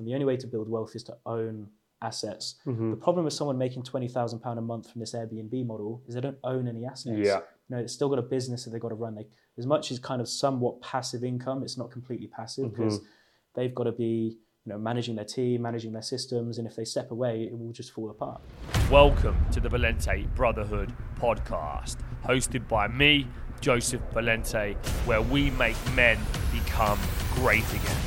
And the only way to build wealth is to own assets. Mm-hmm. The problem with someone making £20,000 a month from this Airbnb model is they don't own any assets. Yeah. You know, it's still got a business that they've got to run. They, as much as kind of somewhat passive income, it's not completely passive because mm-hmm. they've got to be, you know, managing their team, managing their systems, and if they step away, it will just fall apart. Welcome to the Valente Brotherhood podcast, hosted by me, Joseph Valente, where we make men become great again.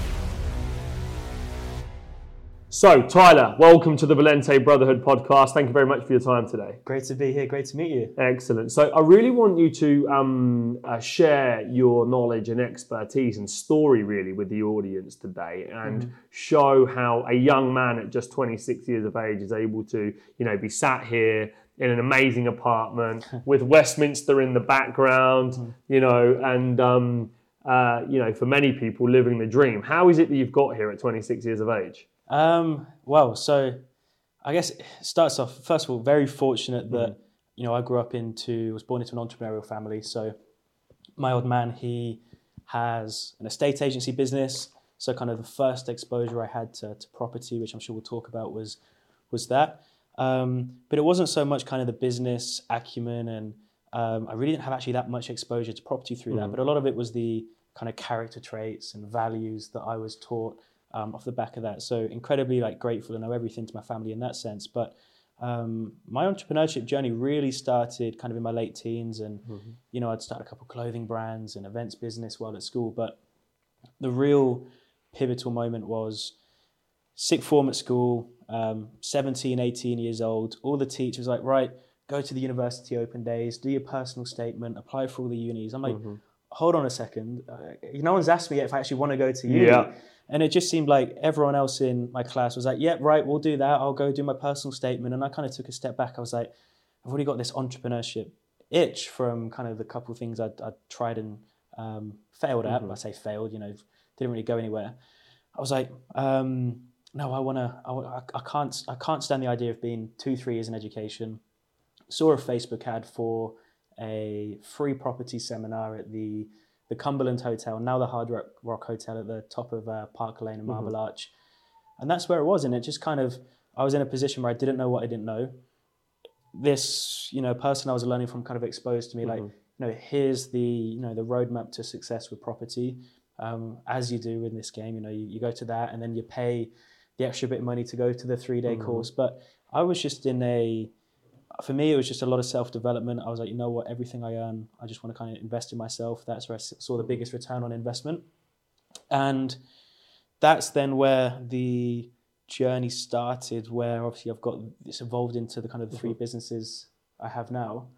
So, Tyler, welcome to the Valente Brotherhood podcast. Thank you very much for your time today. Great to be here. Great to meet you. Excellent. So, I really want you to share your knowledge and expertise and story, really, with the audience today, and show how a young man at just 26 years of age is able to, you know, be sat here in an amazing apartment with Westminster in the background, you know, and you know, for many people, living the dream. How is it that you've got here at 26 years of age? Well, so I guess it starts off, first of all, very fortunate that, you know, I grew up into, was born into an entrepreneurial family. So my old man, he has an estate agency business. So kind of the first exposure I had to property, which I'm sure we'll talk about, was that. But it wasn't so much kind of the business acumen, and I really didn't have actually that much exposure to property through that. But a lot of it was the kind of character traits and values that I was taught off the back of that. So incredibly like grateful and owe everything to my family in that sense. But my entrepreneurship journey really started kind of in my late teens, and you know, I'd started a couple of clothing brands and events business while at school. But the real pivotal moment was sixth form at school, 17, 18 years old. All the teachers like, right, go to the university open days, do your personal statement, apply for all the unis. I'm like, hold on a second. No one's asked me yet if I actually want to go to uni. Yeah. And it just seemed like everyone else in my class was like, yeah, right, we'll do that. I'll go do my personal statement. And I kind of took a step back. I was like, I've already got this entrepreneurship itch from kind of the couple of things I'd tried and failed at. I say failed, you know, didn't really go anywhere. I was like, no, I can't stand the idea of being 2-3 years in education. Saw a Facebook ad for a free property seminar at the Cumberland Hotel, now the Hard Rock Hotel, at the top of Park Lane and Marble Arch. And that's where it was. And it just kind of, I was in a position where I didn't know what I didn't know. This, you know, person I was learning from kind of exposed to me, like, you know, here's the, you know, the roadmap to success with property. As you do in this game, you know, you go to that and then you pay the extra bit of money to go to the 3-day course. But I was just in a, for me, it was just a lot of self-development. I was like, you know what, everything I earn, I just want to kind of invest in myself. That's where I saw the biggest return on investment. And that's then where the journey started, where obviously I've got, it's evolved into the kind of the three businesses I have now.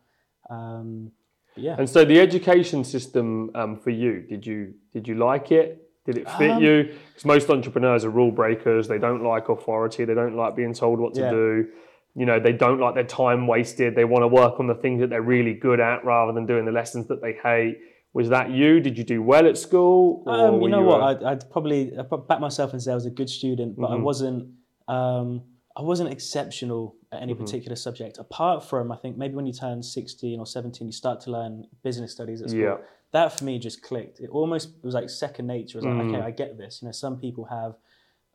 Yeah. And so the education system for you, did you like it? Did it fit you? Because most entrepreneurs are rule breakers. They don't like authority. They don't like being told what to do. You know, they don't like their time wasted. They want to work on the things that they're really good at rather than doing the lessons that they hate. Was that you? Did you do well at school? You know what? I'd back myself and say I was a good student, but I wasn't exceptional at any particular subject. Apart from, I think, maybe when you turn 16 or 17, you start to learn business studies at school. Yeah. That, for me, just clicked. It was like second nature. It was like, okay, I get this. You know, some people have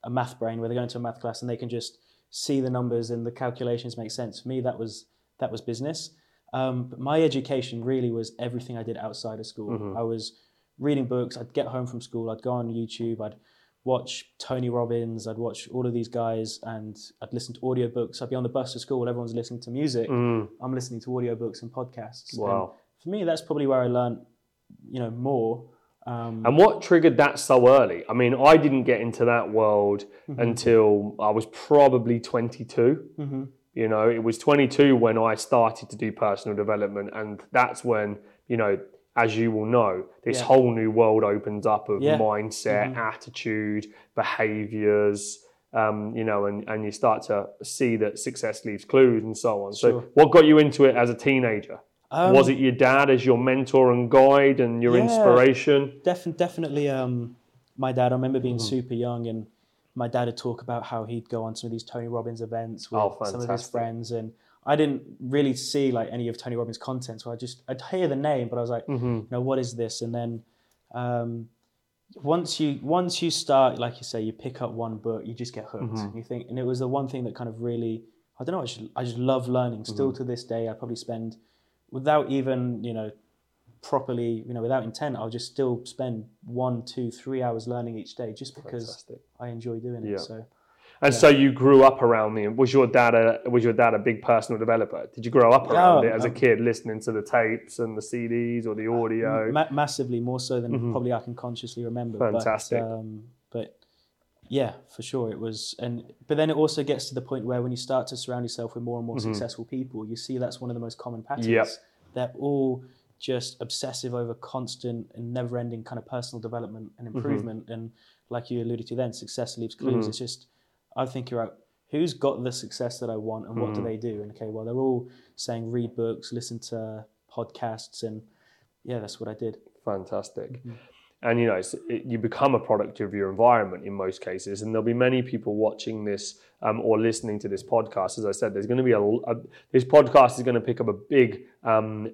a math brain where they go into a math class and they can just see the numbers and the calculations make sense. For me, that was business. But my education really was everything I did outside of school. I was reading books. I'd get home from school. I'd go on YouTube. I'd watch Tony Robbins. I'd watch all of these guys, and I'd listen to audiobooks. I'd be on the bus to school. Everyone's listening to music. I'm listening to audiobooks and podcasts. Wow. And for me, that's probably where I learned, you know, more. And what triggered that so early? I mean, I didn't get into that world until I was probably 22. You know, it was 22 when I started to do personal development. And that's when, you know, as you will know, this whole new world opens up of mindset, attitude, behaviors, you know, and you start to see that success leaves clues and so on. So what got you into it as a teenager? Was it your dad as your mentor and guide and your inspiration? Definitely my dad. I remember being super young, and my dad would talk about how he'd go on some of these Tony Robbins events with some of his friends. And I didn't really see like any of Tony Robbins' content. So I'd hear the name, but I was like, you know, what is this? And then once you start, like you say, you pick up one book, you just get hooked. Mm-hmm. You think, and it was the one thing that kind of really, I don't know, I just love learning. Still mm-hmm. to this day, I probably spend, without even, properly, without intent, I'll just still spend 1, 2, 3 hours learning each day just because Fantastic. I enjoy doing it. Yeah. So, and so you grew up around me. Was your dad a big personal developer? Did you grow up around it as a kid, listening to the tapes and the CDs or the audio? Massively more so than mm-hmm. probably I can consciously remember. Fantastic. But yeah, for sure it was. But then it also gets to the point where when you start to surround yourself with more and more mm-hmm. successful people, you see that's one of the most common patterns. Yep. They're all just obsessive over constant and never-ending kind of personal development and improvement. Mm-hmm. And like you alluded to then, success leaves clues. Mm-hmm. It's just, I think you're out, who's got the success that I want and what mm-hmm. do they do? And okay, well, they're all saying read books, listen to podcasts, and yeah, that's what I did. Fantastic. Mm-hmm. And you become a product of your environment in most cases. And there'll be many people watching this or listening to this podcast. As I said, there's going to be this podcast is going to pick up a big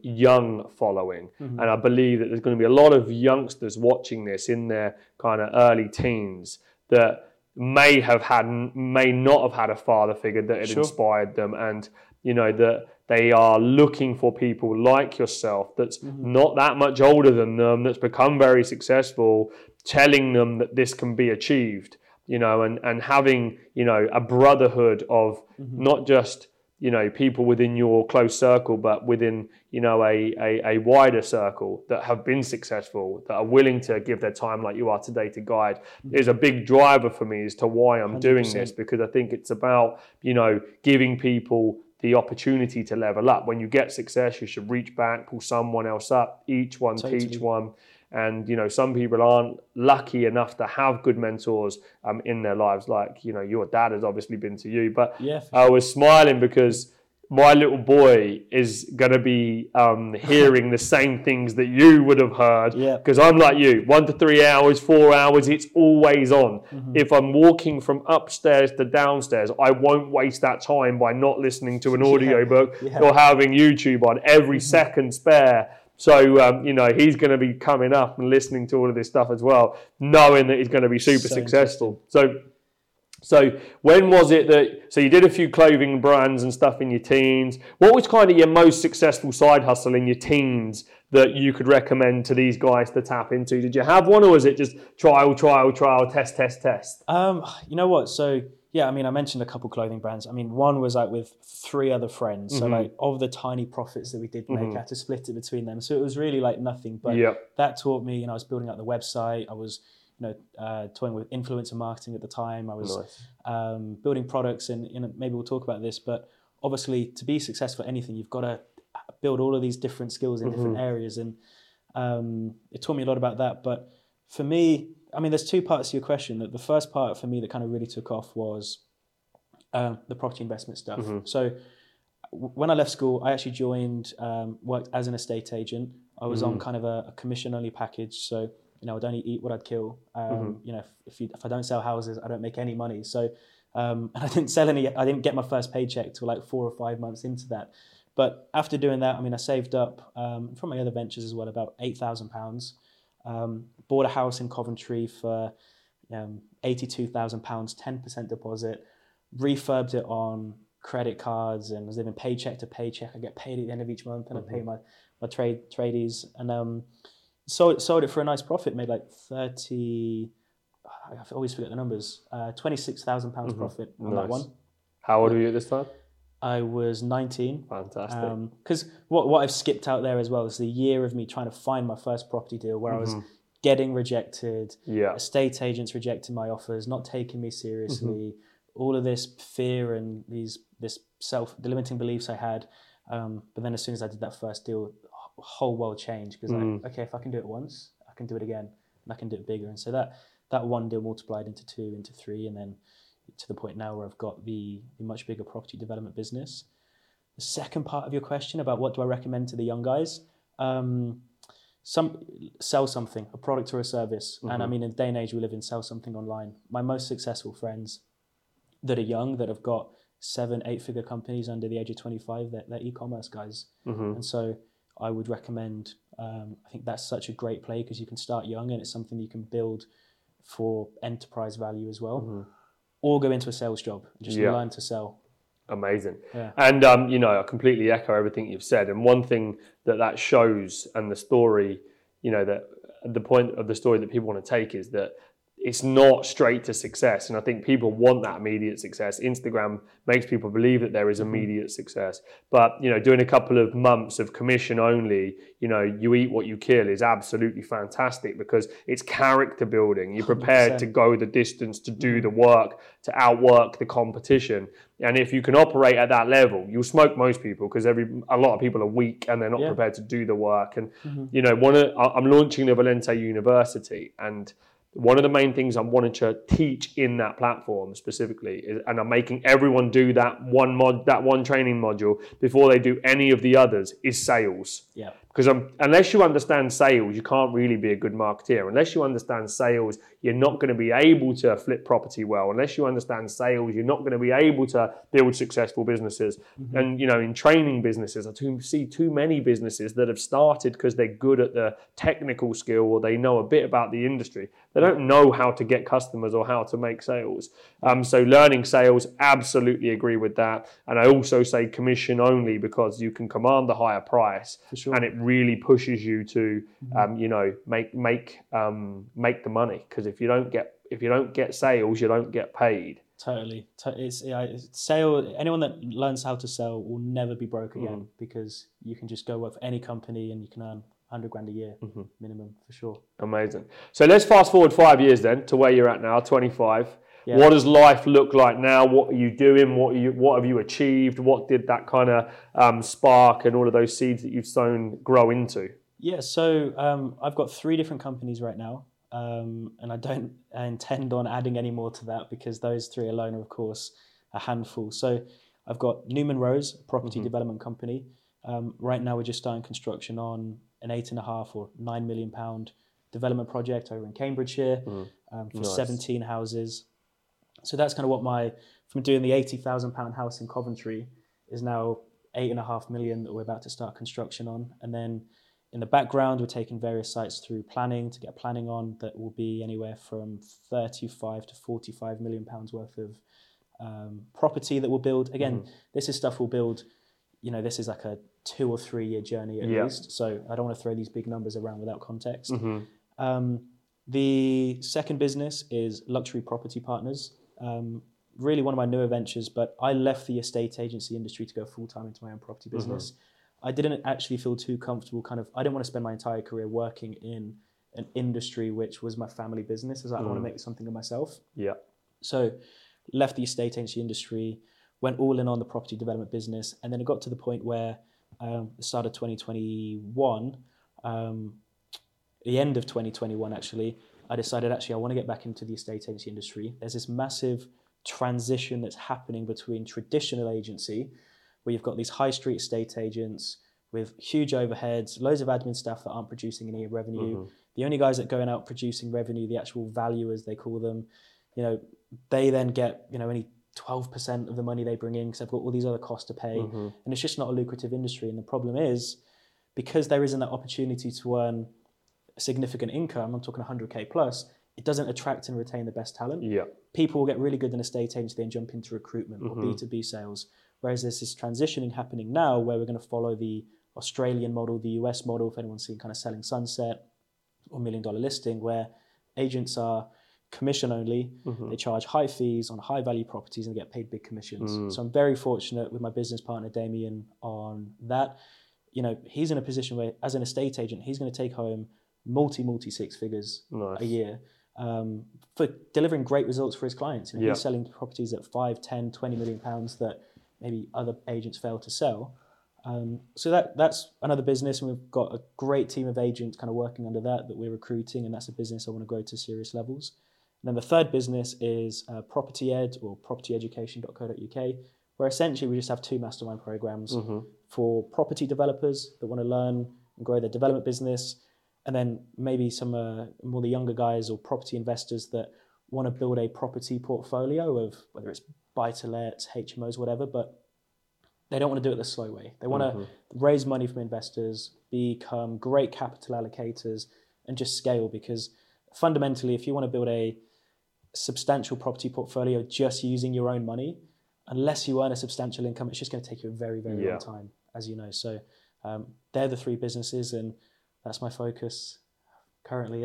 young following. Mm-hmm. And I believe that there's going to be a lot of youngsters watching this in their kind of early teens that may not have had a father figure that had Sure. inspired them. And, that they are looking for people like yourself that's mm-hmm. not that much older than them, that's become very successful, telling them that this can be achieved, and having, a brotherhood of mm-hmm. not just, people within your close circle, but within, a wider circle that have been successful, that are willing to give their time like you are today to guide, mm-hmm. is a big driver for me as to why I'm 100%. Doing this, because I think it's about, giving people the opportunity to level up. When you get success, you should reach back, pull someone else up, each one totally. Teach one. And some people aren't lucky enough to have good mentors in their lives, like your dad has obviously been to you. But yeah, I was smiling because my little boy is going to be hearing the same things that you would have heard, because I'm like you, 1 to 3 hours, 4 hours, it's always on. Mm-hmm. If I'm walking from upstairs to downstairs, I won't waste that time by not listening to an audio book or having YouTube on every mm-hmm. second spare. So, he's going to be coming up and listening to all of this stuff as well, knowing that he's going to be super successful. So when was it that, so you did a few clothing brands and stuff in your teens. What was kind of your most successful side hustle in your teens that you could recommend to these guys to tap into? Did you have one, or was it just trial, test? You know what? So yeah, I mentioned a couple clothing brands. One was like with 3 other friends. Mm-hmm. So like of the tiny profits that we did make, mm-hmm. I had to split it between them. So it was really like nothing, but that taught me, I was building up the website. I was, toying with influencer marketing at the time. I was building products, and maybe we'll talk about this, but obviously to be successful at anything, you've got to build all of these different skills in mm-hmm. different areas. And it taught me a lot about that. But for me, there's 2 parts to your question. That the first part for me that kind of really took off was the property investment stuff. Mm-hmm. So when I left school, I actually joined, worked as an estate agent. I was mm-hmm. on kind of a commission only package. So, I'd only eat what I'd kill. Mm-hmm. If I don't sell houses, I don't make any money. So, and I didn't get my first paycheck till like 4 or 5 months into that. But after doing that, I saved up from my other ventures as well, about £8,000. Bought a house in Coventry for £82,000, 10% deposit, refurbed it on credit cards, and was living paycheck to paycheck. I get paid at the end of each month, and mm-hmm. I pay my tradies, and sold it for a nice profit, made like 30, I always forget the numbers, £26,000 mm-hmm. profit on that one. How old were you at this time? I was 19. Fantastic. Because what I've skipped out there as well is the year of me trying to find my first property deal, where mm-hmm. I was getting rejected, estate agents rejecting my offers, not taking me seriously, mm-hmm. all of this fear and this self-limiting beliefs I had. But then as soon as I did that first deal, the whole world changed, because okay, if I can do it once, I can do it again, and I can do it bigger. And so that one deal multiplied into 2, into 3, and then to the point now where I've got the much bigger property development business. The second part of your question about what do I recommend to the young guys, sell something, a product or a service. Mm-hmm. And in the day and age we live in, sell something online. My most successful friends that are young, that have got 7-8 figure companies under the age of 25, they're e-commerce guys. Mm-hmm. And so I would recommend I think that's such a great play because you can start young and it's something you can build for enterprise value as well. Mm-hmm. Or go into a sales job and just learn to sell. Amazing. Yeah. And, you know, I completely echo everything you've said. And one thing that that shows and the story, you know, that the point of the story that people want to take is that it's not straight to success. And I think people want that immediate success. Instagram makes people believe that there is immediate success. But, you know, doing a couple of months of commission only, you know, you eat what you kill is absolutely fantastic because it's character building. You're prepared 100%. To go the distance, to do the work, to outwork the competition. And if you can operate at that level, you'll smoke most people because a lot of people are weak and they're not prepared to do the work. And, you know, I'm launching the Valente University, and one of the main things I'm wanting to teach in that platform specifically is, and I'm making everyone do that one training module before they do any of the others, is sales. Yeah. Because unless you understand sales, you can't really be a good marketeer. Unless you understand sales, you're not going to be able to flip property well. Unless you understand sales, you're not going to be able to build successful businesses. Mm-hmm. And, you know, in training businesses, I see too many businesses that have started because they're good at the technical skill or they know a bit about the industry. They don't know how to get customers or how to make sales. So learning sales, absolutely agree with that. And I also say commission only because you can command the higher price. For sure. And it really pushes you to, you know, make the money. Because if you don't get sales, you don't get paid. Totally. Anyone that learns how to sell will never be broke again because you can just go with any company and you can earn $100,000 a year minimum for sure. Amazing. So let's fast forward 5 years then to where you're at now, 25. Yeah. What does life look like now? What are you doing? What have you achieved? What did that kind of spark and all of those seeds that you've sown grow into? Yeah, so I've got 3 different companies right now, and I intend on adding any more to that because those 3 alone are, of course, a handful. So I've got Newman Rose, a property development company. Right now, we're just starting construction on an 8.5 or £9 million development project over in Cambridgeshire for 17 houses. So that's kind of what from doing the £80,000 house in Coventry is now £8.5 million that we're about to start construction on. And then in the background, we're taking various sites through planning to get planning on that will be anywhere from £35 to £45 million worth of property that we'll build. Again, this is stuff we'll build, you know, this is like a 2 or 3 year journey at least. So I don't want to throw these big numbers around without context. The second business is Luxury Property Partners. Really one of my newer ventures, but I left the estate agency industry to go full-time into my own property business. I didn't actually feel too comfortable. I didn't want to spend my entire career working in an industry which was my family business. I want to make something of myself. Yeah. So left the estate agency industry, went all in on the property development business, and then it got to the point where the start of 2021, the end of 2021 actually, I decided I want to get back into the estate agency industry. There's this massive transition that's happening between traditional agency, where you've got these high street estate agents with huge overheads, loads of admin staff that aren't producing any revenue. The only guys that are going out producing revenue, the actual valuers they call them, you know, they then get, you know, any 12% of the money they bring in because they've got all these other costs to pay. And it's just not a lucrative industry. And the problem is, because there isn't that opportunity to earn significant income, I'm talking 100K plus, it doesn't attract and retain the best talent. Yeah. People will get really good in estate agency and jump into recruitment or B2B sales. Whereas there's this transitioning happening now where we're going to follow the Australian model, the US model, if anyone's seen kind of Selling Sunset or $1 Million Listing, where agents are commission only, they charge high fees on high value properties and get paid big commissions. So I'm very fortunate with my business partner Damien on that. You know, he's in a position where as an estate agent, he's going to take home multi 6 figures a year for delivering great results for his clients. You know, he's selling properties at 5, 10, 20 million pounds that maybe other agents fail to sell. So that's another business, and we've got a great team of agents kind of working under that we're recruiting, and that's a business I want to grow to serious levels. And then the third business is Property Ed or propertyeducation.co.uk, where essentially we just have 2 mastermind programs for property developers that want to learn and grow their development business, and then maybe some more the younger guys or property investors that want to build a property portfolio of whether it's buy-to-lets, HMOs, whatever, but they don't want to do it the slow way. They want to raise money from investors, become great capital allocators, and just scale. Because fundamentally, if you want to build a substantial property portfolio just using your own money, unless you earn a substantial income, it's just going to take you a very, very long time, as you know. So they're the three businesses, and that's my focus currently,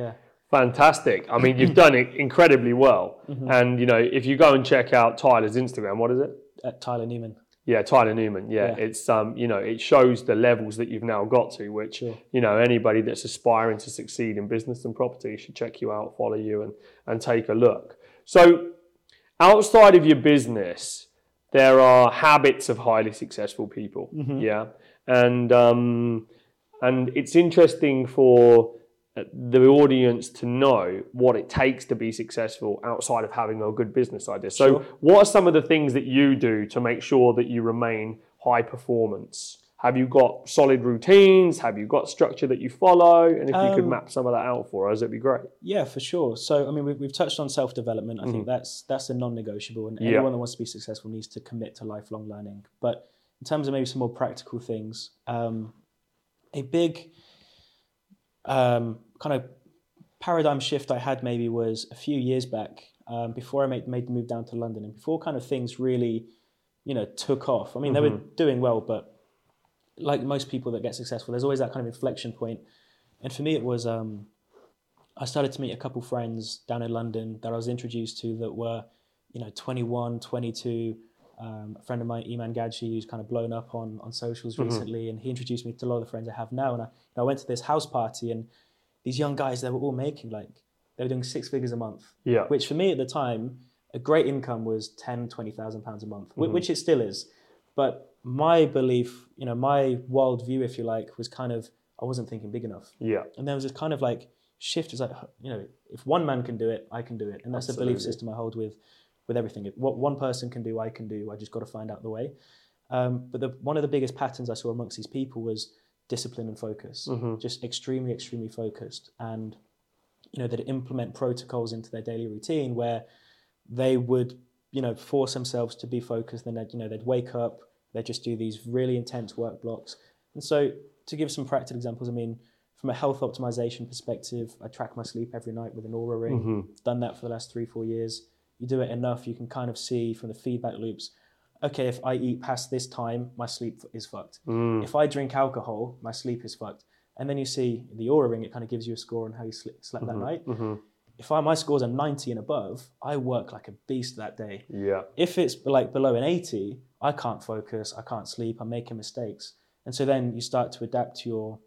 Fantastic. I mean, you've done it incredibly well. And, you know, if you go and check out Tyler's Instagram, what is it? At Tyler Newman. Yeah, Tyler Newman. Yeah. It's, you know, it shows the levels that you've now got to, which, you know, anybody that's aspiring to succeed in business and property should check you out, follow you, and take a look. So outside of your business, there are habits of highly successful people. And it's interesting for the audience to know what it takes to be successful outside of having a good business idea. So what are some of the things that you do to make sure that you remain high performance? Have you got solid routines? Have you got structure that you follow? And if you could map some of that out for us, it'd be great. Yeah, for sure. So, I mean, we've touched on self-development. I think that's a non-negotiable, and anyone that wants to be successful needs to commit to lifelong learning. But in terms of maybe some more practical things, a big kind of paradigm shift I had maybe was a few years back, before I made the move down to London, and before kind of things really, you know, took off. I mean, they were doing well, but like most people that get successful, there's always that kind of inflection point. And for me, it was, I started to meet a couple friends down in London that I was introduced to that were, you know, 21, 22. A friend of mine, Iman Gadji, who's kind of blown up on socials recently, and he introduced me to a lot of the friends I have now. And I went to this house party, and these young guys, they were all making they were doing 6 figures a month, which for me at the time, a great income was 10, 20,000 pounds a month, which it still is. But my belief, you know, my world view, if you like, was kind of, I wasn't thinking big enough. And there was this kind of like shift. It's like, you know, if one man can do it, I can do it. And that's the belief system I hold with everything. What one person can do, I can do. I just got to find out the way. But one of the biggest patterns I saw amongst these people was discipline and focus, just extremely, extremely focused. And, you know, they'd implement protocols into their daily routine where they would, you know, force themselves to be focused. Then, you know, they'd wake up, they'd just do these really intense work blocks. And so to give some practical examples, I mean, from a health optimization perspective, I track my sleep every night with an Aura Ring. Done that for the last 3-4 years. You do it enough, you can kind of see from the feedback loops, okay, if I eat past this time, my sleep is fucked. If I drink alcohol, my sleep is fucked. And then you see the Aura Ring, it kind of gives you a score on how you slept that night. If my scores are 90 and above, I work like a beast that day. If it's like below an 80, I can't focus, I can't sleep, I'm making mistakes. And so then you start to adapt your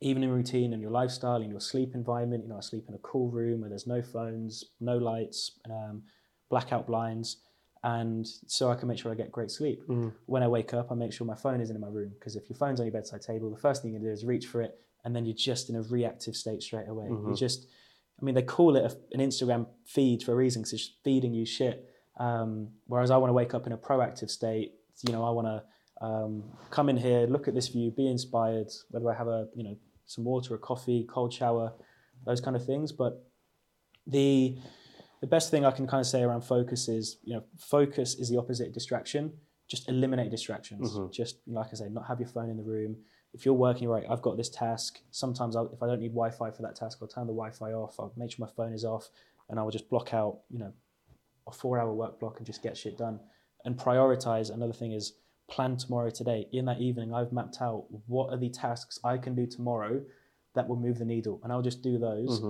evening routine and your lifestyle and your sleep environment. You know, I sleep in a cool room where there's no phones, no lights, blackout blinds, and so I can make sure I get great sleep. When I wake up, I make sure my phone isn't in my room, because if your phone's on your bedside table, the first thing you can do is reach for it, and then you're just in a reactive state straight away. You just, I mean, they call it an Instagram feed for a reason, because it's feeding you shit. Whereas I want to wake up in a proactive state. You know, I want to come in here, look at this view, be inspired, whether I have a, you know, some water, a coffee, cold shower, those kind of things. But the best thing I can kind of say around focus is, you know, focus is the opposite of distraction. Just eliminate distractions. Just, like I say, not have your phone in the room. If you're working, right, I've got this task. Sometimes if I don't need Wi-Fi for that task, I'll turn the Wi-Fi off. I'll make sure my phone is off, and I will just block out, you know, a 4-hour work block and just get shit done and prioritize. Another thing is, plan tomorrow today. In that evening, I've mapped out what are the tasks I can do tomorrow that will move the needle, and I'll just do those.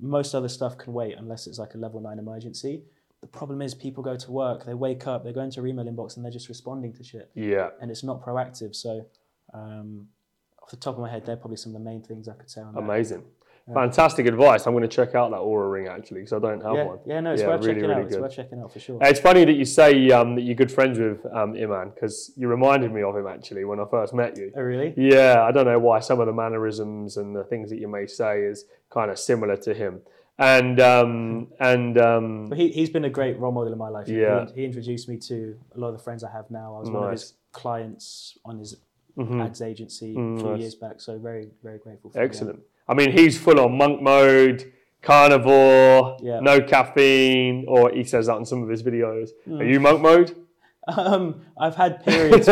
Most other stuff can wait, unless it's like a level 9 emergency. The problem is, people go to work, they wake up, they go into their email inbox, and they're just responding to shit. And it's not proactive. So off the top of my head, they're probably some of the main things I could say on that. Amazing. Fantastic advice. I'm going to check out that Aura Ring, actually, because I don't have one. It's worth really, checking really out. It's worth checking out for sure. It's funny that you say that you're good friends with Iman, because you reminded me of him, actually, when I first met you. Oh, really? Yeah, I don't know why. Some of the mannerisms and the things that you may say is kind of similar to him. And but he's been a great role model in my life. He introduced me to a lot of the friends I have now. I was one of his clients on his ads agency a few years back. So very, very grateful for him. Excellent. I mean, he's full on monk mode, carnivore, no caffeine, or he says that in some of his videos. Are you monk mode? I've had periods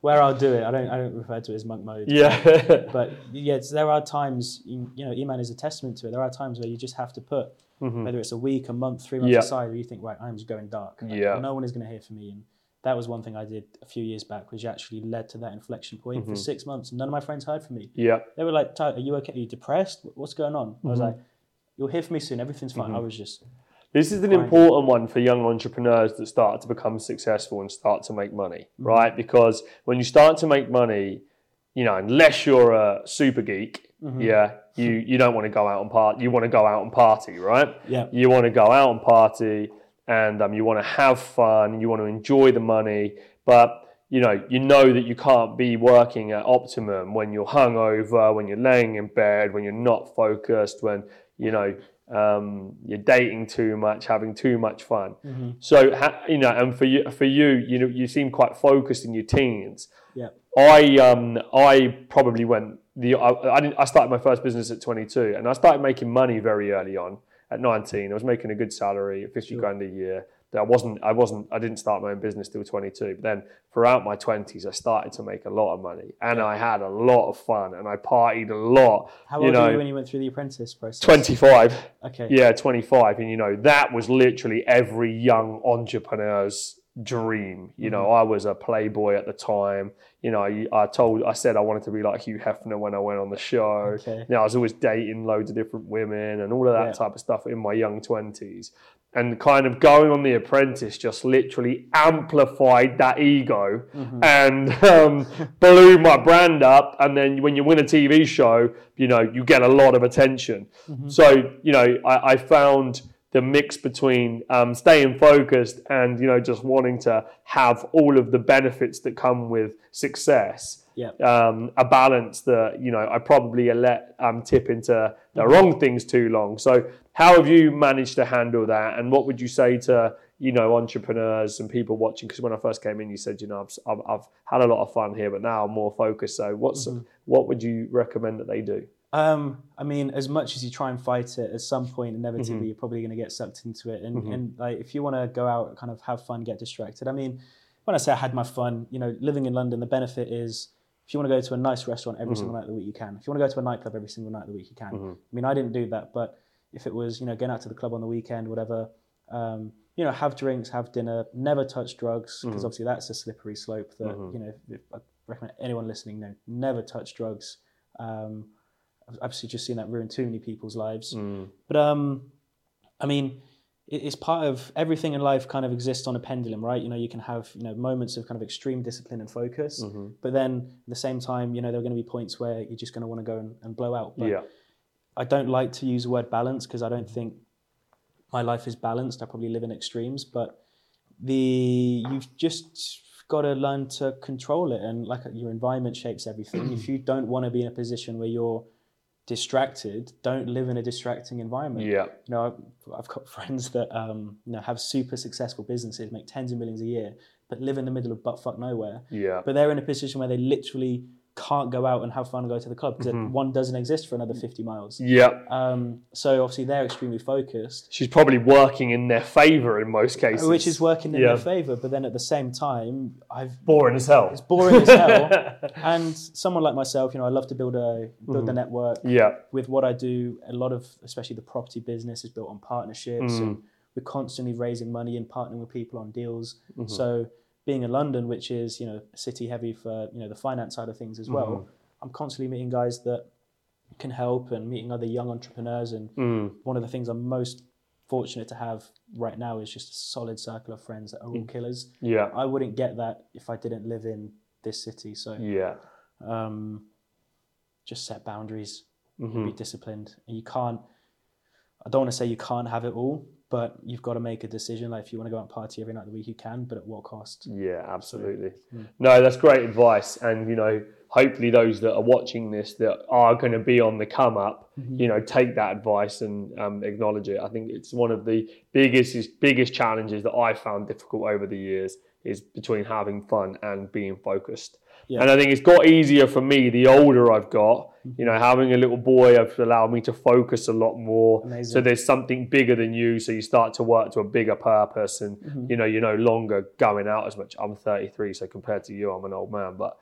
where I'll do it. I don't refer to it as monk mode. Yeah. But yeah, there are times, you know, Iman is a testament to it. There are times where you just have to put, mm-hmm. whether it's a week, a month, 3 months yeah. aside, where you think, right, I'm just going dark. Like, yeah. No one is going to hear from me. And that was one thing I did a few years back, which actually led to that inflection point. Mm-hmm. For 6 months, none of my friends heard from me. Yeah. They were like, Tyler, are you okay? Are you depressed? What's going on? Mm-hmm. I was like, you'll hear from me soon. Everything's fine. Mm-hmm. I was just... This is an important one for young entrepreneurs that start to become successful and start to make money, mm-hmm. right? Because when you start to make money, you know, unless you're a super geek, mm-hmm. yeah, you don't want to go out and party. You want to go out and party, right? Yeah. You want to go out and party, and you want to have fun. You want to enjoy the money, but you know that you can't be working at optimum when you're hungover, when you're laying in bed, when you're not focused, when you're dating too much, having too much fun. Mm-hmm. So and for you, you seem quite focused in your teens. Yeah. I started my first business at 22, and I started making money very early on. At 19, I was making a good salary, 50 grand a year. I didn't start my own business till 22. But then throughout my 20s, I started to make a lot of money, and I had a lot of fun, and I partied a lot. How old were you when you went through the apprentice process? 25. Okay. Yeah, 25. And that was literally every young entrepreneur's dream. I was a playboy at the time. I said I wanted to be like Hugh Hefner when I went on the show. Okay. I was always dating loads of different women and all of that type of stuff in my young 20s. And kind of going on The Apprentice just literally amplified that ego, mm-hmm. and blew my brand up. And then when you win a TV show, you get a lot of attention. Mm-hmm. So, I found the mix between staying focused and, just wanting to have all of the benefits that come with success. Yeah. A balance that, I probably let tip into the wrong things too long. So how have you managed to handle that? And what would you say to, entrepreneurs and people watching? Because when I first came in, you said, I've had a lot of fun here, but now I'm more focused. So what would you recommend that they do? As much as you try and fight it, at some point, inevitably, mm-hmm. you're probably going to get sucked into it. And, mm-hmm. and if you want to go out and kind of have fun, get distracted. When I say I had my fun, living in London, the benefit is, if you want to go to a nice restaurant every mm-hmm. single night of the week, you can. If you want to go to a nightclub every single night of the week, you can. Mm-hmm. I didn't do that, but if it was, going out to the club on the weekend, whatever, have drinks, have dinner, never touch drugs, because mm-hmm. obviously that's a slippery slope that, mm-hmm. I recommend anyone listening, never touch drugs. I've obviously just seen that ruin too many people's lives. Mm. But, it's part of everything in life kind of exists on a pendulum, right? You can have, moments of kind of extreme discipline and focus, mm-hmm. but then at the same time, there are going to be points where you're just going to want to go and blow out. But yeah. I don't like to use the word balance because I don't think my life is balanced. I probably live in extremes, but you've just got to learn to control it. And like your environment shapes everything. If you don't want to be in a position where you're distracted, don't live in a distracting environment. Yeah. I've got friends that have super successful businesses, make tens of millions a year, but live in the middle of buttfuck nowhere. Yeah. But they're in a position where they literally can't go out and have fun and go to the club because mm-hmm. one doesn't exist for another 50 miles. Yeah. So obviously they're extremely focused. She's probably working in their favour in most cases. Which is working in their favour, but then at the same time, boring as hell. It's boring as hell. And someone like myself, I love to build a mm-hmm. network. Yeah. With what I do, a lot of, especially the property business, is built on partnerships. Mm-hmm. And we're constantly raising money and partnering with people on deals. Mm-hmm. So being in London, which is, city heavy for, the finance side of things as well, mm-hmm. I'm constantly meeting guys that can help and meeting other young entrepreneurs. And one of the things I'm most fortunate to have right now is just a solid circle of friends that are all killers. Yeah. I wouldn't get that if I didn't live in this city. So just set boundaries, mm-hmm. be disciplined. And I don't want to say you can't have it all, but you've got to make a decision. Like if you want to go out and party every night of the week, you can, but at what cost? Yeah, absolutely. So, no, that's great advice. And, hopefully those that are watching this that are going to be on the come up, mm-hmm. Take that advice and acknowledge it. I think it's one of the biggest challenges that I found difficult over the years is between having fun and being focused. Yeah. And I think it's got easier for me the older I've got. You know, having a little boy has allowed me to focus a lot more. Amazing. So there's something bigger than you. So you start to work to a bigger purpose, and you're no longer going out as much. I'm 33, so compared to you, I'm an old man. But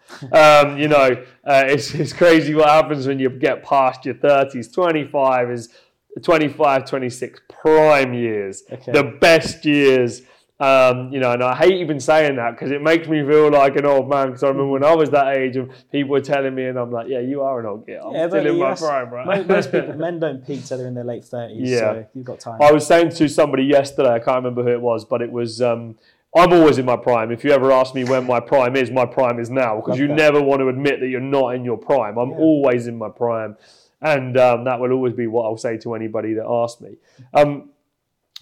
it's crazy what happens when you get past your 30s. 25 is 25, 26 prime years, the best years. And I hate even saying that because it makes me feel like an old man. Because I remember when I was that age, and people were telling me, and I'm like, "Yeah, you are an old git. I'm still in my prime, right?" Most people, men don't peak till they're in their late 30s. Yeah. So you've got time. I was saying to somebody yesterday, I can't remember who it was, but it was, I'm always in my prime. If you ever ask me when my prime is now, because you never want to admit that you're not in your prime. I'm always in my prime, and that will always be what I'll say to anybody that asks me.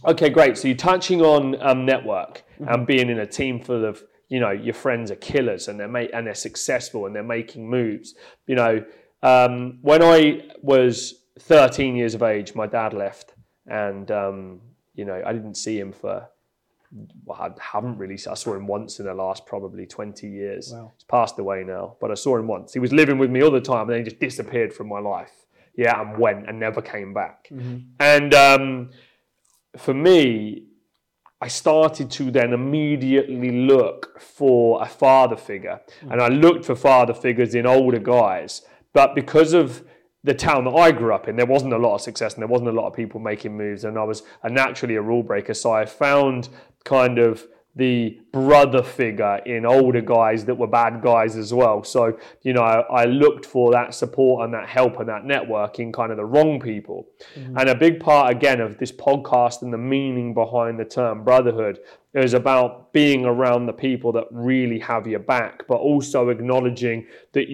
Okay, great. So you're touching on network and being in a team full of, your friends are killers and they're successful and they're making moves. When I was 13 years of age, my dad left, and I didn't see him for. I saw him once in the last probably 20 years. Wow. He's passed away now, but I saw him once. He was living with me all the time, and then he just disappeared from my life. Yeah, and went and never came back. And for me, I started to then immediately look for a father figure. And I looked for father figures in older guys. But because of the town that I grew up in, there wasn't a lot of success and there wasn't a lot of people making moves. And I was naturally a rule breaker. So I found kind of the brother figure in older guys that were bad guys as well. So, I looked for that support and that help and that network in kind of the wrong people. And a big part, again, of this podcast and the meaning behind the term brotherhood is about being around the people that really have your back, but also acknowledging that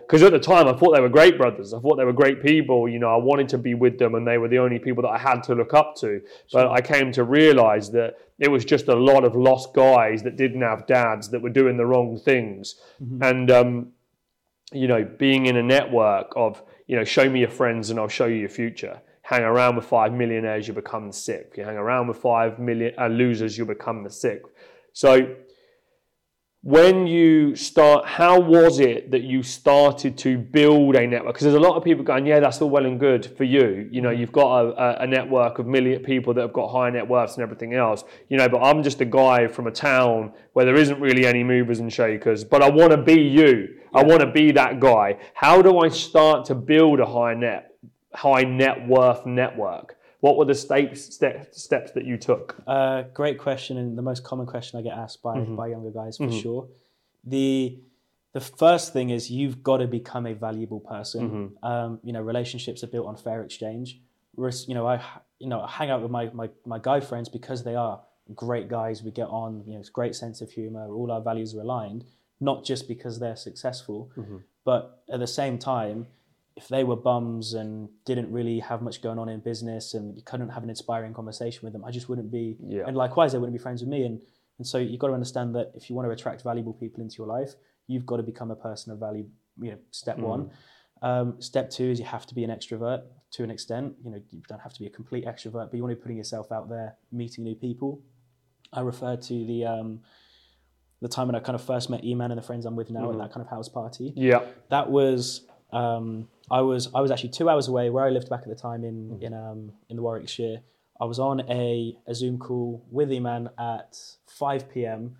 because at the time I thought they were great brothers. I thought they were great people. I wanted to be with them and they were the only people that I had to look up to. But I came to realize that it was just a lot of lost guys that didn't have dads that were doing the wrong things. And, being in a network of, show me your friends and I'll show you your future. Hang around with 5 millionaires, you become the sick. You hang around with 5 million losers, you become the sick. So how was it that you started to build a network? Because there's a lot of people going, yeah, that's all well and good for you. You've got a network of million people that have got high net worths and everything else. But I'm just a guy from a town where there isn't really any movers and shakers, but I want to be you. I want to be that guy. How do I start to build a high net worth network? What were the steps that you took? Great question, and the most common question I get asked by younger guys for sure. The first thing is you've got to become a valuable person. Relationships are built on fair exchange. I hang out with my guy friends because they are great guys. We get on. It's a great sense of humor. All our values are aligned, not just because they're successful, but at the same time, if they were bums and didn't really have much going on in business and you couldn't have an inspiring conversation with them, I just wouldn't be, and likewise, they wouldn't be friends with me. And so you've got to understand that if you want to attract valuable people into your life, you've got to become a person of value, step one. Step two is you have to be an extrovert to an extent. You don't have to be a complete extrovert, but you want to be putting yourself out there, meeting new people. I refer to the time when I kind of first met Iman and the friends I'm with now at that kind of house party. Yeah. That was... I was actually 2 hours away where I lived back at the time in Warwickshire. I was on a Zoom call with Iman at 5 p.m.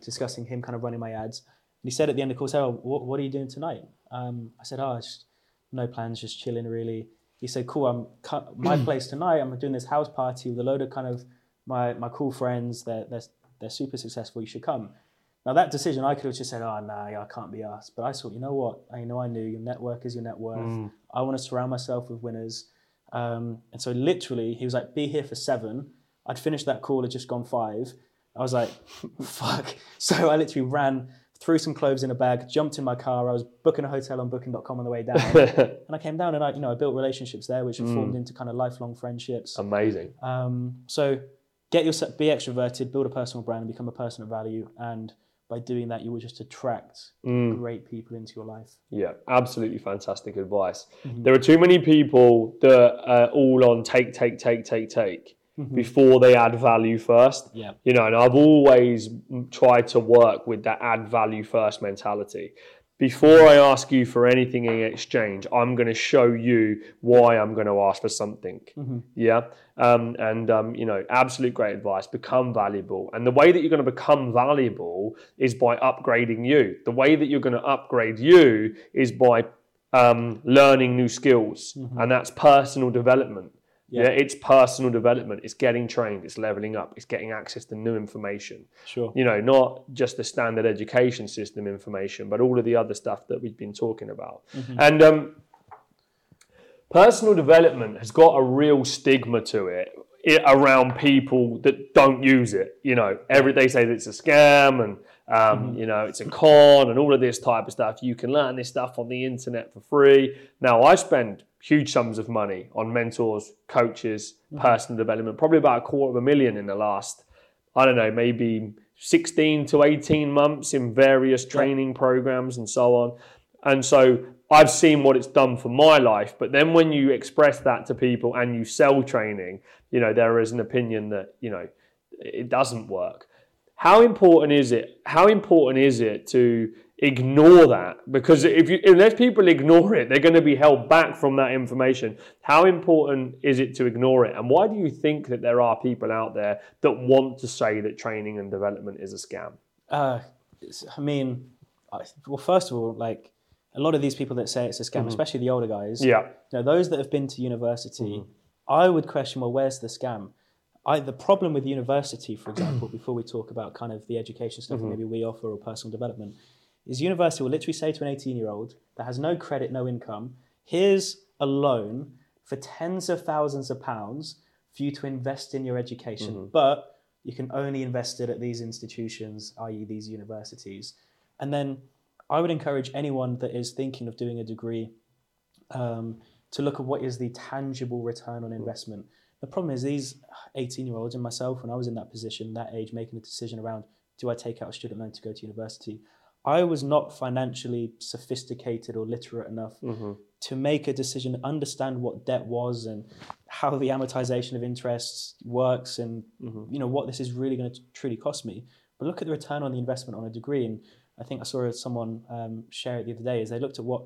Discussing him kind of running my ads. And he said at the end of the call, what are you doing tonight? I said, just no plans, just chilling really. He said, cool, my place tonight, I'm doing this house party with a load of kind of my cool friends. They're super successful, you should come. Now that decision, I could have just said, I can't be asked. But I thought, you know what? I knew your network is your net worth. I want to surround myself with winners. And so literally, he was like, be here for 7. I'd finished that call, had just gone 5. I was like, fuck. So I literally ran, threw some clothes in a bag, jumped in my car. I was booking a hotel on booking.com on the way down. And I came down and I built relationships there, which formed into kind of lifelong friendships. Amazing. So get yourself, be extroverted, build a personal brand and become a person of value. And by doing that, you will just attract great people into your life. Yeah, absolutely fantastic advice. There are too many people that are all on take, take, take, take, take. mm-hmm. before they add value first. Yeah. You know, and I've always tried to work with that add value first mentality. Before I ask you for anything in exchange, I'm going to show you why I'm going to ask for something. Mm-hmm. Yeah. You know, absolute great advice, become valuable. And the way that you're going to become valuable is by upgrading you. The way that you're going to upgrade you is by learning new skills. Mm-hmm. And that's personal development. Yeah. It's personal development. It's getting trained. It's leveling up. It's getting access to new information. Sure. You know, not just the standard education system information, but all of the other stuff that we've been talking about. Mm-hmm. And personal development has got a real stigma to it around people that don't use it. You know, they say that it's a scam and, mm-hmm. you know, it's a con and all of this type of stuff. You can learn this stuff on the internet for free. Now, I spend huge sums of money on mentors, coaches, personal development, probably about $250,000 in the last, I don't know, maybe 16 to 18 months in various training programs and so on. And so I've seen what it's done for my life. But then when you express that to people and you sell training, you know, there is an opinion that, you know, it doesn't work. How important is it to ignore that? Because unless people ignore it, they're going to be held back from that information. How important is it to ignore it? And why do you think that there are people out there that want to say that training and development is a scam? Well, first of all, like a lot of these people that say it's a scam, mm-hmm. especially the older guys, you know, those that have been to university, mm-hmm. I would question, well, where's the scam? The problem with university, for example, before we talk about kind of the education stuff mm-hmm. that maybe we offer or personal development, is university will literally say to an 18-year-old that has no credit, no income, here's a loan for tens of thousands of pounds for you to invest in your education, mm-hmm. but you can only invest it at these institutions, i.e. these universities. And then I would encourage anyone that is thinking of doing a degree to look at what is the tangible return on investment. The problem is these 18-year-olds and myself, when I was in that position, that age, making a decision around, do I take out a student loan to go to university? I was not financially sophisticated or literate enough mm-hmm. to make a decision, understand what debt was and how the amortization of interest works and mm-hmm. you know what this is really going to truly cost me. But look at the return on the investment on a degree. And I think I saw someone share it the other day, is they looked at what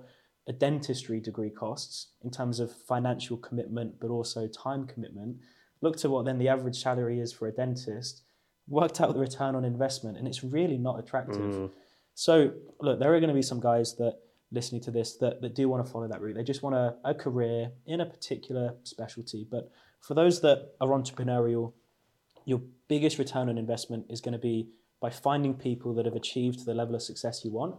a dentistry degree costs in terms of financial commitment, but also time commitment, looked at what then the average salary is for a dentist, worked out the return on investment, and it's really not attractive. Mm. So look, there are going to be some guys that listening to this that do want to follow that route. They just want a career in a particular specialty. But for those that are entrepreneurial, your biggest return on investment is going to be by finding people that have achieved the level of success you want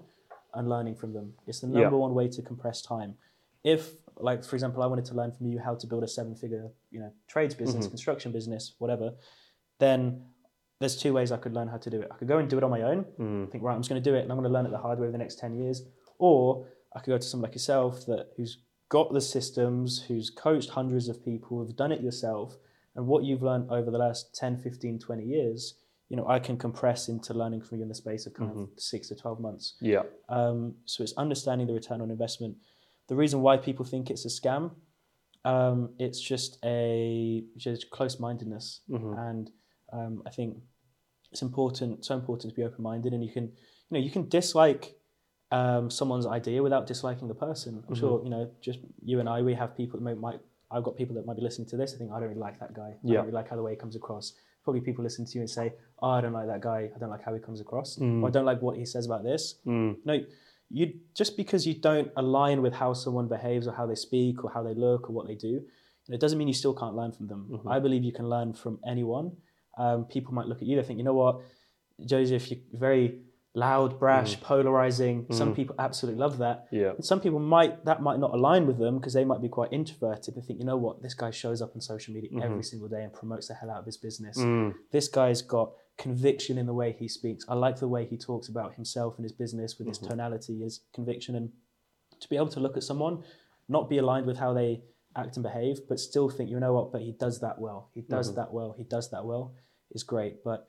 and learning from them. It's the number one way to compress time. If, like, for example, I wanted to learn from you how to build a 7-figure, you know, trades business, mm-hmm. construction business, whatever, then there's two ways I could learn how to do it. I could go and do it on my own. Mm. Think, right, I'm just going to do it and I'm going to learn it the hard way over the next 10 years. Or I could go to someone like yourself who's got the systems, who's coached hundreds of people, who've done it yourself. And what you've learned over the last 10, 15, 20 years, you know, I can compress into learning from you in the space of kind mm-hmm. of 6 to 12 months. Yeah. So it's understanding the return on investment. The reason why people think it's a scam, it's just close-mindedness. Mm-hmm. And I think it's important, so important to be open-minded, and you can dislike someone's idea without disliking the person. I'm mm-hmm. sure, you know, just you and I, we have people that I've got people that might be listening to this and think, I don't really like that guy. I don't really like how the way he comes across. Probably people listen to you and say, oh, I don't like that guy. I don't like how he comes across. Mm. Or I don't like what he says about this. Mm. No, just because you don't align with how someone behaves or how they speak or how they look or what they do, it doesn't mean you still can't learn from them. Mm-hmm. I believe you can learn from anyone. People might look at you, they think, you know what, Joseph, you're very loud, brash, polarizing. Mm. Some people absolutely love that. Yeah. And some people might not align with them because they might be quite introverted. They think, you know what, this guy shows up on social media mm-hmm. every single day and promotes the hell out of his business. Mm. This guy's got conviction in the way he speaks. I like the way he talks about himself and his business with mm-hmm. his tonality, his conviction. And to be able to look at someone, not be aligned with how they act and behave, but still think, you know what, but he does that well. He does mm-hmm. that well. He does that well. It's great. But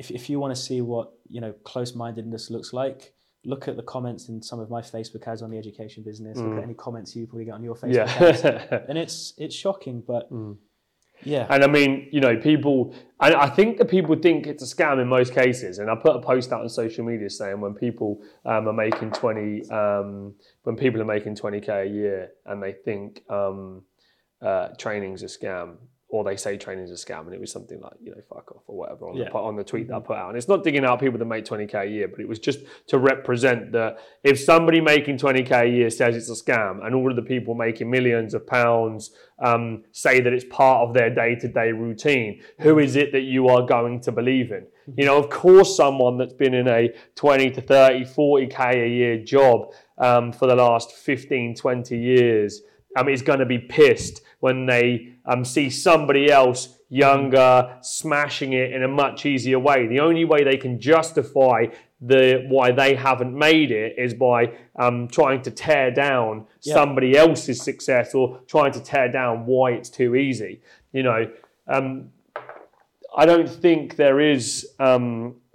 if you want to see what, you know, close-mindedness looks like, look at the comments in some of my Facebook ads on the education business. Mm. Look at any comments you probably get on your Facebook ads. And it's shocking, but Yeah. And I mean, you know, people, and I think that people think it's a scam in most cases. And I put a post out on social media saying when people are making 20K a year and they think training's a scam, or they say training's a scam, and it was something like, you know, fuck off or whatever on the tweet that I put out. And it's not digging out people that make 20K a year, but it was just to represent that if somebody making 20K a year says it's a scam, and all of the people making millions of pounds say that it's part of their day-to-day routine, who is it that you are going to believe in? You know, of course, someone that's been in a 20 to 30, 40K a year job for the last 15, 20 years is going to be pissed when they see somebody else younger smashing it in a much easier way. The only way they can justify why they haven't made it is by trying to tear down somebody else's success, or trying to tear down why it's too easy. You know, I don't think there is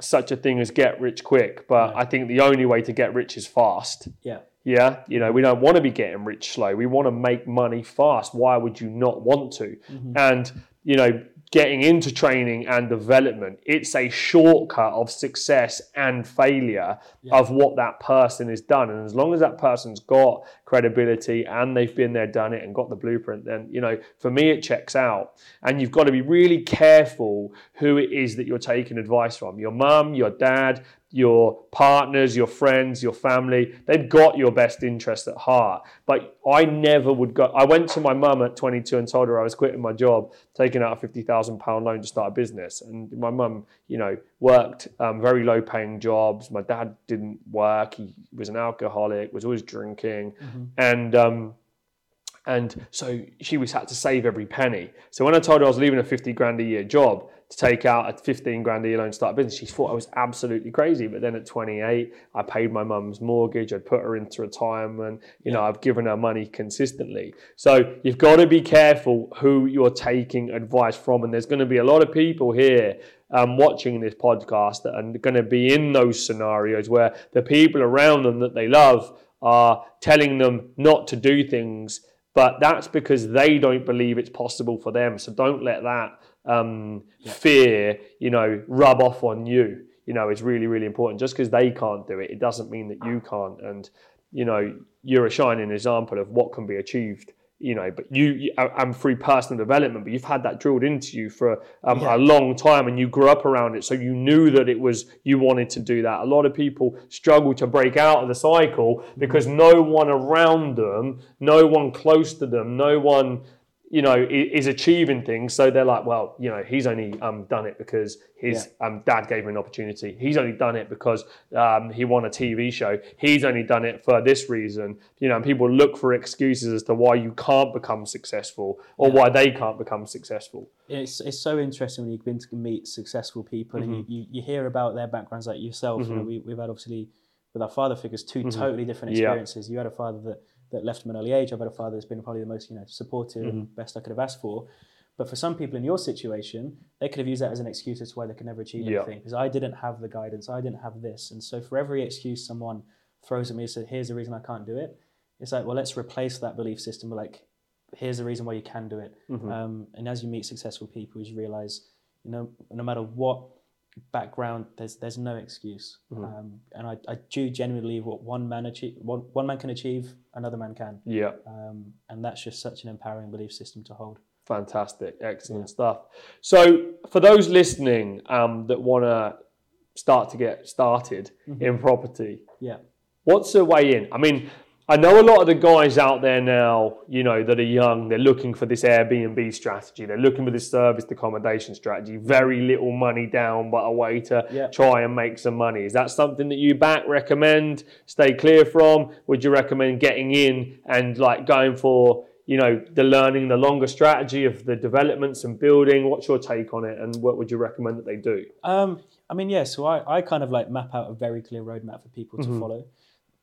such a thing as get rich quick, but I think the only way to get rich is fast. Yeah. Yeah, you know, we don't want to be getting rich slow. We want to make money fast. Why would you not want to? Mm-hmm. And, you know, getting into training and development, it's a shortcut of success and failure of what that person has done. And as long as that person's got credibility and they've been there, done it, and got the blueprint, then, you know, for me, it checks out. And you've got to be really careful who it is that you're taking advice from. Your mum, your dad, your partners, your friends, your family. They've got your best interest at heart. But I never would go. I went to my mum at 22 and told her I was quitting my job, taking out a £50,000 loan to start a business. And my mum, you know, worked very low paying jobs. My dad didn't work. He was an alcoholic, was always drinking. Mm-hmm. And so she was had to save every penny. So when I told her I was leaving a 50 grand a year job to take out a 15 grand a year loan to start a business, she thought I was absolutely crazy. But then at 28, I paid my mum's mortgage. I'd put her into retirement. You know, I've given her money consistently. So you've got to be careful who you're taking advice from. And there's going to be a lot of people here watching this podcast that are going to be in those scenarios where the people around them that they love are telling them not to do things, but that's because they don't believe it's possible for them. So don't let that fear, you know, rub off on you. You know, it's really, really important. Just because they can't do it, it doesn't mean that you can't. And, you know, you're a shining example of what can be achieved, you know, but I'm through personal development, but you've had that drilled into you for a long time, and you grew up around it. So you knew that it was, you wanted to do that. A lot of people struggle to break out of the cycle because no one around them, no one close to them, no one, you know, is achieving things. So they're like, well, you know, he's only done it because his dad gave him an opportunity. He's only done it because he won a TV show. He's only done it for this reason. You know, and people look for excuses as to why you can't become successful, or why they can't become successful. It's so interesting when you meet successful people and you hear about their backgrounds, like yourself. You know, we've had, obviously, with our father figures, two totally different experiences. Yeah. You had a father that left from an early age. I've had a father that's been probably the most, you know, supportive and best I could have asked for. But for some people in your situation, they could have used that as an excuse as to why they could never achieve anything, because I didn't have the guidance, I didn't have this. And so for every excuse someone throws at me and says, here's the reason I can't do it, it's like, well, let's replace that belief system with, like, here's the reason why you can do it. And as you meet successful people, you realise, you know, no matter what background, there's no excuse. And I do genuinely believe what one man can achieve, another man can. And that's just such an empowering belief system to hold. Fantastic. Excellent stuff. So for those listening that want to start to get started in property, what's the way in? I mean, I know a lot of the guys out there now, you know, that are young, they're looking for this Airbnb strategy. They're looking for this serviced accommodation strategy. Very little money down, but a way to try and make some money. Is that something that you recommend, stay clear from? Would you recommend getting in and, like, going for, you know, the learning, the longer strategy of the developments and building? What's your take on it, and what would you recommend that they do? So I kind of, like, map out a very clear roadmap for people to follow.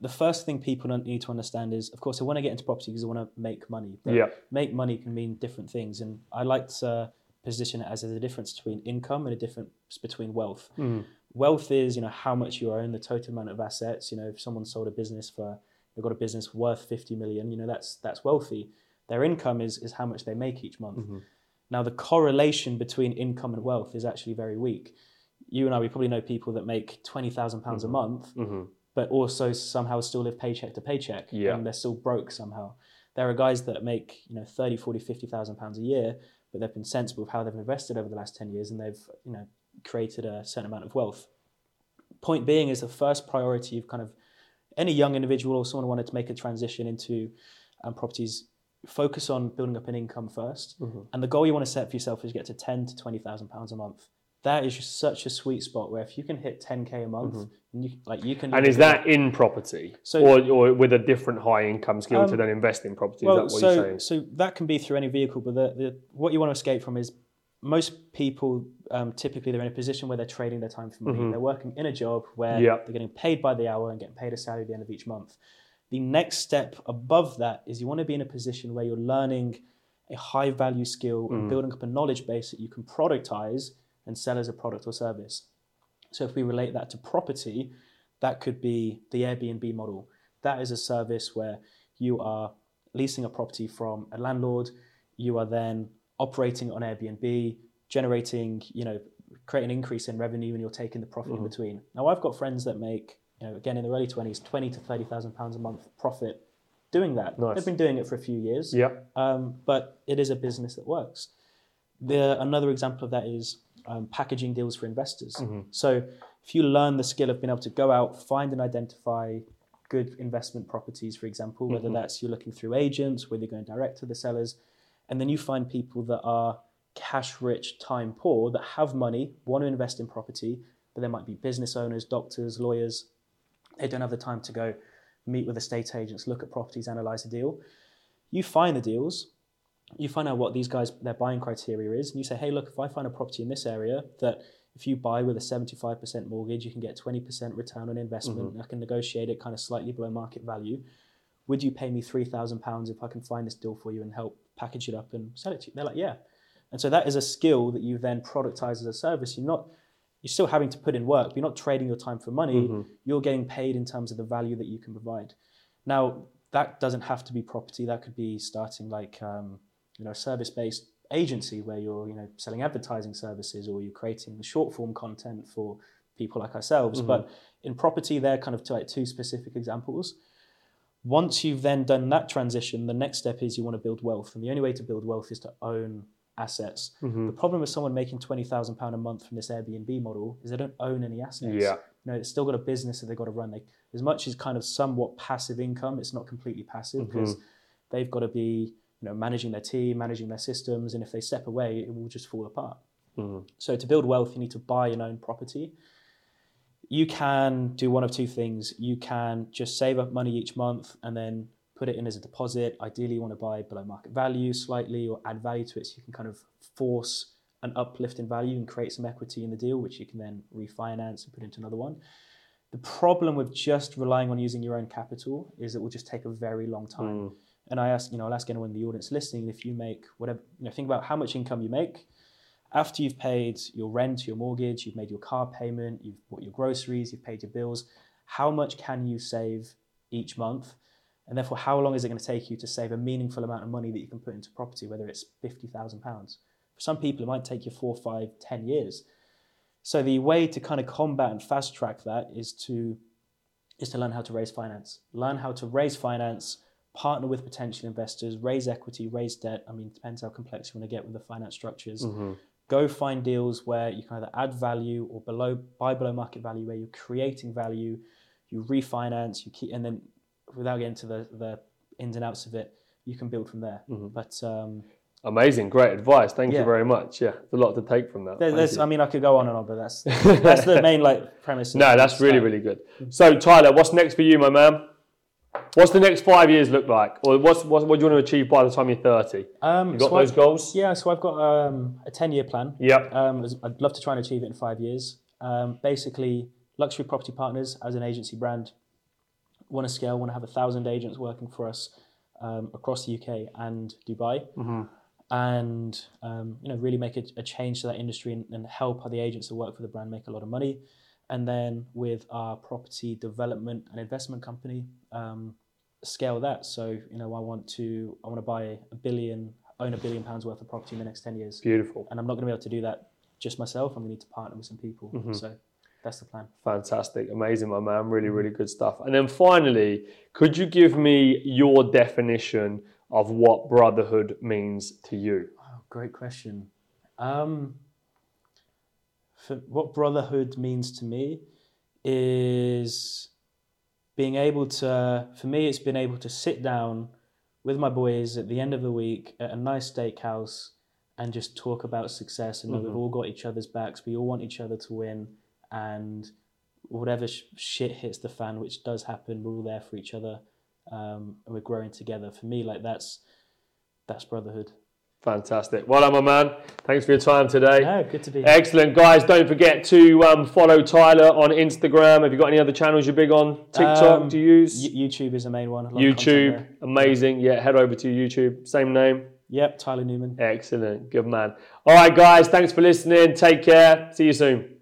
The first thing people need to understand is, of course, they want to get into property because they want to make money. But make money can mean different things. And I like to position it as there's a difference between income and a difference between wealth. Wealth is, you know, how much you own, the total amount of assets. You know, if someone sold a business they've got a business worth 50 million, you know, that's wealthy. Their income is how much they make each month. Now, the correlation between income and wealth is actually very weak. You and I, we probably know people that make £20,000 a month, but also somehow still live paycheck to paycheck, and they're still broke somehow. There are guys that make, you know, £30,000, £40,000, £50,000 a year, but they've been sensible with how they've invested over the last 10 years and they've, you know, created a certain amount of wealth. Point being is the first priority of kind of any young individual or someone who wanted to make a transition into properties, focus on building up an income first. And the goal you want to set for yourself is get to £10,000 to £20,000 a month. That is just such a sweet spot where if you can hit 10K a month, you can. And is that in property, so, or with a different high income skill to then invest in property? Well, is that what you're saying? So that can be through any vehicle, but what you want to escape from is most people typically they're in a position where they're trading their time for money. They're working in a job where they're getting paid by the hour and getting paid a salary at the end of each month. The next step above that is you want to be in a position where you're learning a high value skill and building up a knowledge base that you can productize and sell as a product or service. So if we relate that to property, that could be the Airbnb model. That is a service where you are leasing a property from a landlord, you are then operating on Airbnb, generating, you know, create an increase in revenue and you're taking the profit in between. Now I've got friends that make, you know, again in their early 20s, £20,000 to £30,000 a month profit doing that. Nice. They've been doing it for a few years, but it is a business that works. Another example of that is packaging deals for investors. So if you learn the skill of being able to go out, find and identify good investment properties, for example, whether that's you're looking through agents, whether you're going direct to the sellers, and then you find people that are cash rich, time poor, that have money, want to invest in property, but they might be business owners, doctors, lawyers. They don't have the time to go meet with estate agents, look at properties, analyze the deal. You find the deals, you find out what these guys, their buying criteria is, and you say, hey, look, if I find a property in this area that if you buy with a 75% mortgage, you can get 20% return on investment, I can negotiate it kind of slightly below market value. Would you pay me £3,000 if I can find this deal for you and help package it up and sell it to you? They're like, yeah. And so that is a skill that you then productize as a service. You're still having to put in work, but you're not trading your time for money. You're getting paid in terms of the value that you can provide. Now, that doesn't have to be property. That could be starting like, you know, a service-based agency where you're, you know, selling advertising services or you're creating short-form content for people like ourselves. But in property, they're kind of like two specific examples. Once you've then done that transition, the next step is you want to build wealth. And the only way to build wealth is to own assets. The problem with someone making £20,000 a month from this Airbnb model is they don't own any assets. You know, it's still got a business that they've got to run. As much as kind of somewhat passive income, it's not completely passive because they've got to be, you know, managing their team, managing their systems, and if they step away, it will just fall apart. So to build wealth, you need to buy and own property. You can do one of two things. You can just save up money each month and then put it in as a deposit. Ideally, you want to buy below market value slightly or add value to it so you can kind of force an uplift in value and create some equity in the deal, which you can then refinance and put into another one. The problem with just relying on using your own capital is it will just take a very long time. And I'll ask anyone in the audience listening, if you make whatever, you know, think about how much income you make after you've paid your rent, your mortgage, you've made your car payment, you've bought your groceries, you've paid your bills. How much can you save each month? And therefore, how long is it going to take you to save a meaningful amount of money that you can put into property, whether it's £50,000? For some people, it might take you 4, 5, 10 years. So the way to kind of combat and fast track that is to learn how to raise finance. Partner with potential investors, raise equity, raise debt. I mean, it depends how complex you want to get with the finance structures. Go find deals where you can either add value or buy below market value, where you're creating value, you refinance, you keep, and then without getting to the ins and outs of it, you can build from there. But amazing, great advice. Thank you very much. Yeah, there's a lot to take from that. I could go on and on, but that's the main premise. No, that's really, really good. So Tyler, what's next for you, my man? What's the next 5 years look like? Or what do you want to achieve by the time you're 30? You got those goals? Yeah, so I've got a 10-year plan. Yep. I'd love to try and achieve it in 5 years. Basically, Luxury Property Partners as an agency brand. Want to scale, want to have 1,000 agents working for us across the UK and Dubai. And really make a change to that industry and help the agents that work for the brand make a lot of money. And then with our property development and investment company, scale that. So I want to buy a billion own £1 billion worth of property in the next 10 years. Beautiful. And I'm not going to be able to do that just myself. I'm going to need to partner with some people. Mm-hmm. So that's the plan. Fantastic. Amazing, my man. Really, really good stuff. And then finally, could you give me your definition of what brotherhood means to you? Oh, great question. What brotherhood means to me is being able to, for me, it's been able to sit down with my boys at the end of the week at a nice steakhouse and just talk about success. And mm-hmm. We've all got each other's backs. We all want each other to win. And whatever shit hits the fan, which does happen, we're all there for each other. And we're growing together. For me, like that's brotherhood. Fantastic. Well done, my man. Thanks for your time today. No, good to be here. Excellent. Guys, don't forget to follow Tyler on Instagram. Have you got any other channels you're big on? TikTok, do you use? YouTube is the main one. YouTube, amazing. Yeah, head over to YouTube. Same name. Yep, Tyler Newman. Excellent. Good man. All right, guys. Thanks for listening. Take care. See you soon.